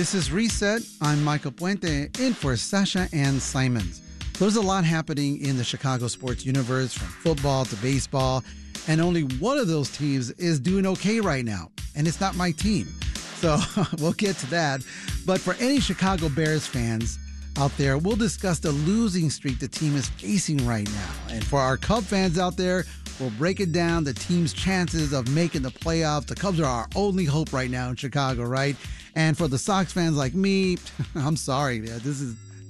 This is Reset. I'm Michael Puente, in for Sasha and Simons. There's a lot happening in the Chicago sports universe, from football to baseball, and only one of those teams is doing okay right now, and it's not my team. So we'll get to that. But for any Chicago Bears fans out there, we'll discuss the losing streak the team is facing right now. And for our Cub fans out there, we'll break it down, the team's chances of making the playoffs. The Cubs are our only hope right now in Chicago, right? And for the Sox fans like me, I'm sorry, man. This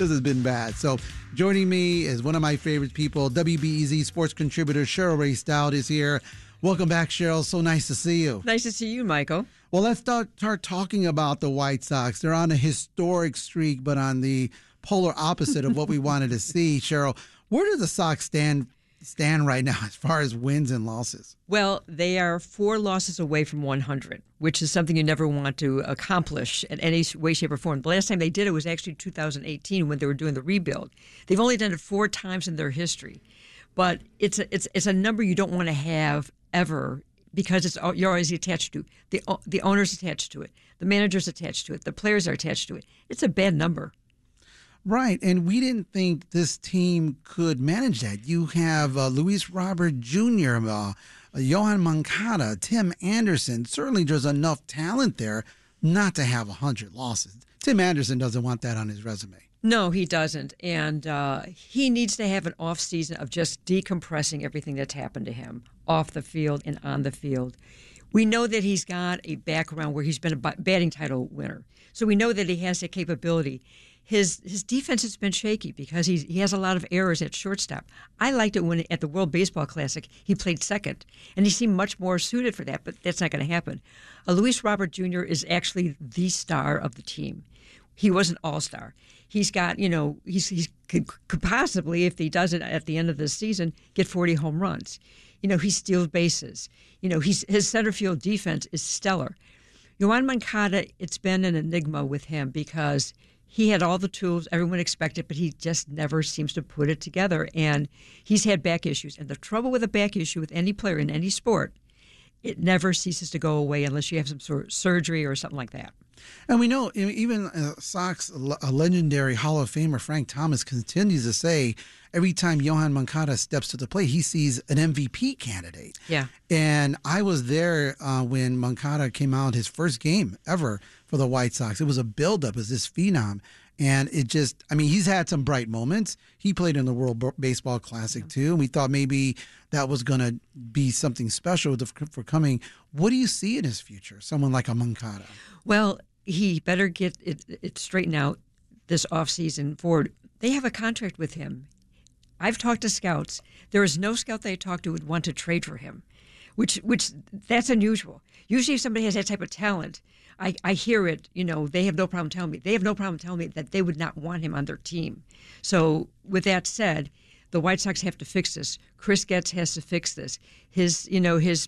has been bad. So joining me is one of my favorite people, WBEZ sports contributor Cheryl Ray Stout is here. Welcome back, Cheryl. So nice to see you. Nice to see you, Michael. Well, let's start talking about the White Sox. They're on a historic streak, but on the polar opposite of what we wanted to see. Cheryl, where do the Sox stand right now as far as wins and losses? Well, they are 4 losses away from 100, which is something you never want to accomplish in any way, shape, or form. The last time they did it was actually 2018 when they were doing the rebuild. They've only done it 4 times in their history, but it's a number you don't want to have ever, because you're always attached to the owner's attached to it, the manager's attached to it, the players are attached to it. It's a bad number. Right, and we didn't think this team could manage that. You have Luis Robert Jr., Yoán Moncada, Tim Anderson. Certainly there's enough talent there not to have 100 losses. Tim Anderson doesn't want that on his resume. No, he doesn't, and he needs to have an off season of just decompressing everything that's happened to him off the field and on the field. We know that he's got a background where he's been a batting title winner, so we know that he has that capability. His defense has been shaky because he has a lot of errors at shortstop. I liked it when at the World Baseball Classic he played second, and he seemed much more suited for that, but that's not going to happen. Luis Robert Jr. is actually the star of the team. He was an all-star. He's got, he could possibly, if he does it at the end of the season, get 40 home runs. He steals bases. His center field defense is stellar. Yoán Moncada, it's been an enigma with him because he had all the tools, everyone expected, but he just never seems to put it together. And he's had back issues. And the trouble with a back issue with any player in any sport, it never ceases to go away unless you have some sort of surgery or something like that. And we know even Sox legendary Hall of Famer Frank Thomas continues to say every time Yoán Moncada steps to the plate, he sees an MVP candidate. Yeah. And I was there when Moncada came out his first game ever for the White Sox. It was a buildup as this phenom. And it just, he's had some bright moments. He played in the World Baseball Classic, too. And we thought maybe that was going to be something special for coming. What do you see in his future, someone like a Moncada? Well, he better get it straightened out this offseason forward. They have a contract with him. I've talked to scouts. There is no scout they talked to would want to trade for him, which that's unusual. Usually if somebody has that type of talent, I hear it, they have no problem telling me. They have no problem telling me that they would not want him on their team. So with that said, the White Sox have to fix this. Chris Getz has to fix this. His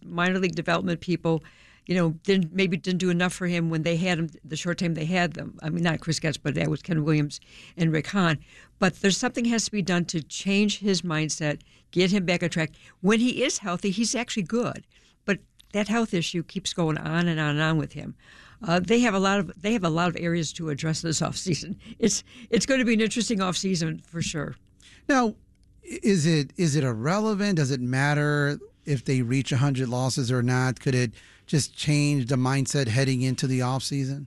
minor league development people, didn't do enough for him when they had him, the short time they had them. Not Chris Getz, but that was Ken Williams and Rick Hahn. But something has to be done to change his mindset, get him back on track. When he is healthy, he's actually good. But that health issue keeps going on and on and on with him. They have a lot of areas to address this offseason. It's going to be an interesting offseason for sure. Now, is it irrelevant? Does it matter if they reach 100 losses or not? Could it just change the mindset heading into the offseason?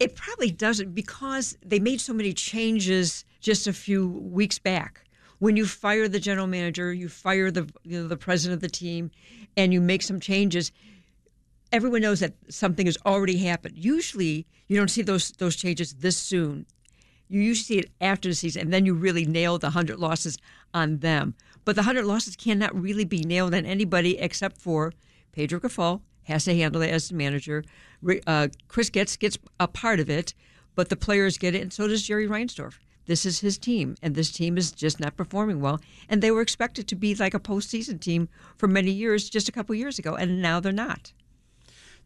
It probably doesn't, because they made so many changes just a few weeks back. When you fire the general manager, you fire the president of the team, and you make some changes, everyone knows that something has already happened. Usually, you don't see those changes this soon. You usually see it after the season, and then you really nail the 100 losses on them. But the 100 losses cannot really be nailed on anybody except for Pedro Gafal has to handle it as the manager. Chris Getz gets a part of it, but the players get it, and so does Jerry Reinsdorf. This is his team, and this team is just not performing well. And they were expected to be like a postseason team for many years, just a couple years ago, and now they're not.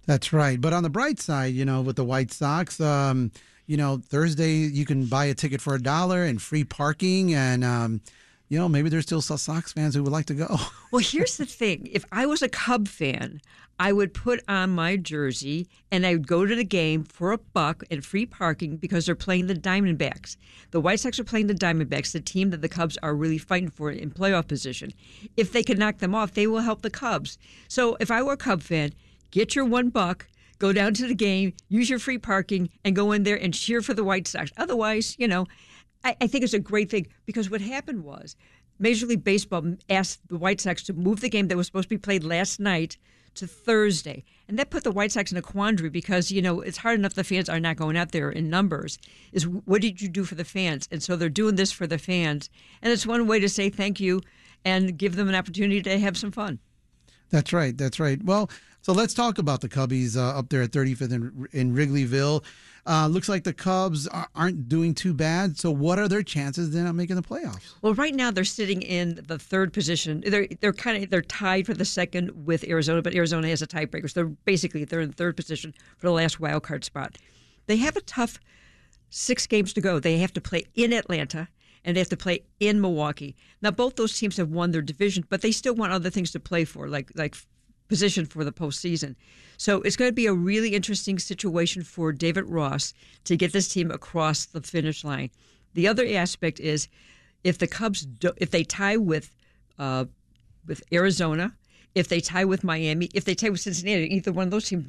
That's right. But on the bright side, with the White Sox, Thursday you can buy a ticket for $1 and free parking, and you know, maybe there's still Sox fans who would like to go. Well, here's the thing. If I was a Cub fan, I would put on my jersey and I would go to the game for $1 and free parking because they're playing the Diamondbacks. The White Sox are playing the Diamondbacks, the team that the Cubs are really fighting for in playoff position. If they can knock them off, they will help the Cubs. So if I were a Cub fan, get your $1, go down to the game, use your free parking, and go in there and cheer for the White Sox. Otherwise, you know, I think it's a great thing because what happened was Major League Baseball asked the White Sox to move the game that was supposed to be played last night to Thursday. And that put the White Sox in a quandary because, you know, it's hard enough the fans are not going out there in numbers. Is what did you do for the fans? And so they're doing this for the fans. And it's one way to say thank you and give them an opportunity to have some fun. That's right. That's right. Well, so let's talk about the Cubbies up there at 35th in Wrigleyville. Looks like the Cubs aren't doing too bad. So what are their chances then of making the playoffs? Well, right now they're sitting in the third position. They're tied for the second with Arizona, but Arizona has a tiebreaker. So they're in third position for the last wild card spot. They have a tough 6 games to go. They have to play in Atlanta and they have to play in Milwaukee. Now, both those teams have won their division, but they still want other things to play for, like position for the postseason. So it's going to be a really interesting situation for David Ross to get this team across the finish line. The other aspect is if the Cubs if they tie with Arizona, if they tie with Miami, if they tie with Cincinnati, either one of those teams,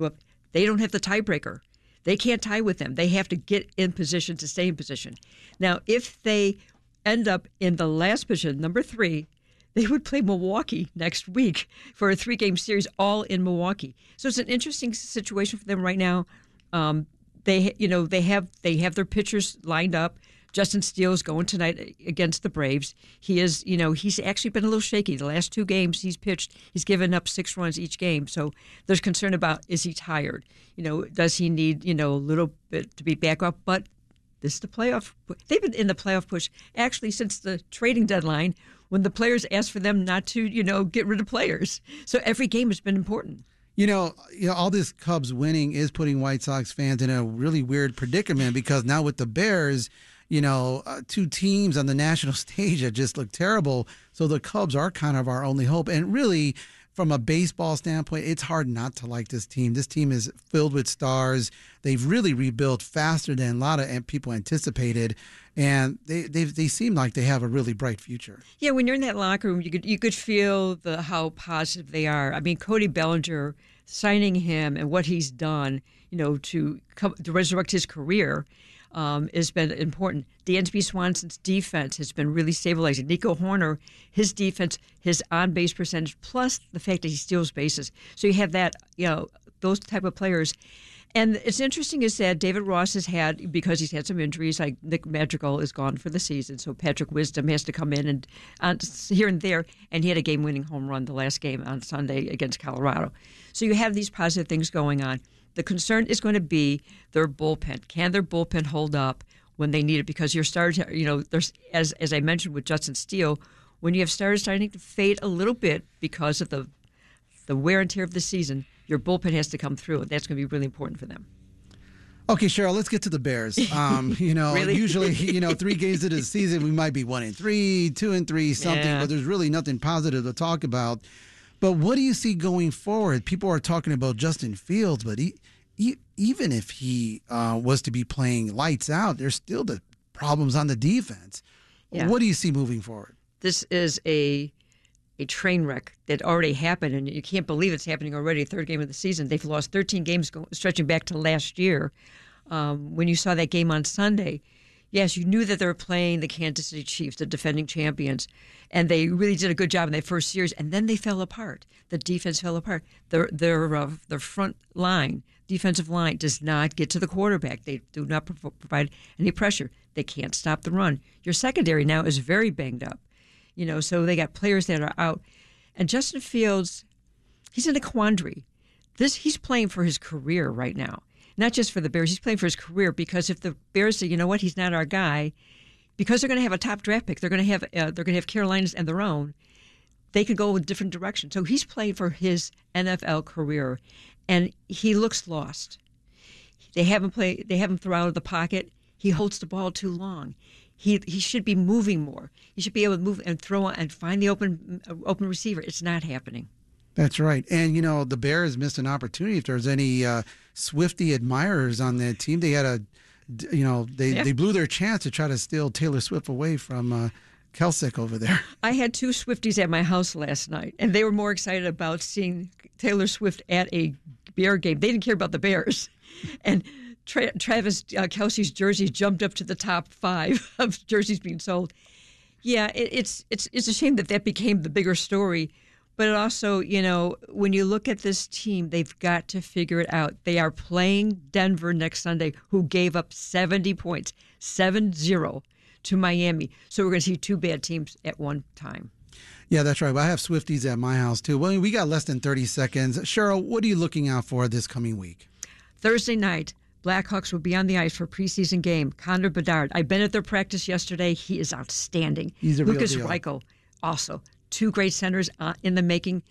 they don't have the tiebreaker. They can't tie with them. They have to get in position to stay in position. Now, if they end up in the last position, number 3, they would play Milwaukee next week for a 3-game series, all in Milwaukee. So it's an interesting situation for them right now. They have their pitchers lined up. Justin Steele is going tonight against the Braves. He's actually been a little shaky. The last 2 games he's pitched, he's given up 6 runs each game. So there's concern about, is he tired? You know, does he need, you know, a little bit to be back up? But this is the playoff. They've been in the playoff push actually since the trading deadline when the players asked for them not to, you know, get rid of players. So every game has been important. You know, all this Cubs winning is putting White Sox fans in a really weird predicament because now with the Bears, you know, 2 teams on the national stage that just look terrible. So the Cubs are kind of our only hope. And really, from a baseball standpoint, it's hard not to like this team. This team is filled with stars. They've really rebuilt faster than a lot of people anticipated. And they seem like they have a really bright future. Yeah, when you're in that locker room, you could feel how positive they are. I mean, Cody Bellinger, signing him and what he's done, you know, to resurrect his career has been important. Dansby Swanson's defense has been really stabilizing. Nico Horner, his defense, his on-base percentage, plus the fact that he steals bases. So you have that, you know, those type of players. And it's interesting is that David Ross has had, because he's had some injuries, like Nick Madrigal is gone for the season, so Patrick Wisdom has to come in and here and there, and he had a game-winning home run the last game on Sunday against Colorado. So you have these positive things going on. The concern is going to be their bullpen. Can their bullpen hold up when they need it? Because your stars, you know, there's, as I mentioned with Justin Steele, when you have stars starting to fade a little bit because of the wear and tear of the season, your bullpen has to come through, and that's going to be really important for them. Okay, Cheryl, let's get to the Bears. You know, really? Usually, you know, 3 games into the season, we might be 1-3, 2-3, something, yeah. But there's really nothing positive to talk about. But what do you see going forward? People are talking about Justin Fields, but he even if he was to be playing lights out, there's still the problems on the defense. Yeah. What do you see moving forward? This is a train wreck that already happened, and you can't believe it's happening already. 3rd game of the season, they've lost 13 games stretching back to last year. When you saw that game on Sunday, yes, you knew that they were playing the Kansas City Chiefs, the defending champions, and they really did a good job in their first series. And then they fell apart. The defense fell apart. Their front line, defensive line, does not get to the quarterback. They do not provide any pressure. They can't stop the run. Your secondary now is very banged up. You know, so they got players that are out. And Justin Fields, he's in a quandary. He's playing for his career right now. Not just for the Bears, he's playing for his career because if the Bears say, you know what, he's not our guy, because they're going to have a top draft pick, they're going to have Carolina's and their own, they could go a different direction. So he's playing for his NFL career, and he looks lost. They haven't thrown out of the pocket. He holds the ball too long. He should be moving more. He should be able to move and throw and find the open receiver. It's not happening. That's right. And, you know, the Bears missed an opportunity. If there's any Swiftie admirers on that team, they had they blew their chance to try to steal Taylor Swift away from Kelsic over there. I had two Swifties at my house last night, and they were more excited about seeing Taylor Swift at a Bear game. They didn't care about the Bears. And Travis Kelce's jersey jumped up to the top 5 of jerseys being sold. Yeah, it's a shame that became the bigger story. But it also, you know, when you look at this team, they've got to figure it out. They are playing Denver next Sunday, who gave up 70 points, 7-0 to Miami. So we're going to see two bad teams at one time. Yeah, that's right. Well, I have Swifties at my house, too. Well, we got less than 30 seconds. Cheryl, what are you looking out for this coming week? Thursday night, Blackhawks will be on the ice for a preseason game. Connor Bedard. I've been at their practice yesterday. He is outstanding. He's a real deal. Lucas Reichel, also. Two great centers in the making.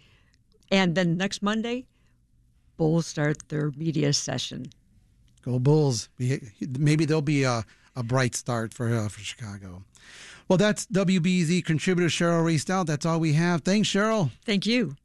And then next Monday, Bulls start their media session. Go Bulls. Maybe there'll be a bright start for Chicago. Well, that's WBZ contributor Cheryl Reistow. That's all we have. Thanks, Cheryl. Thank you.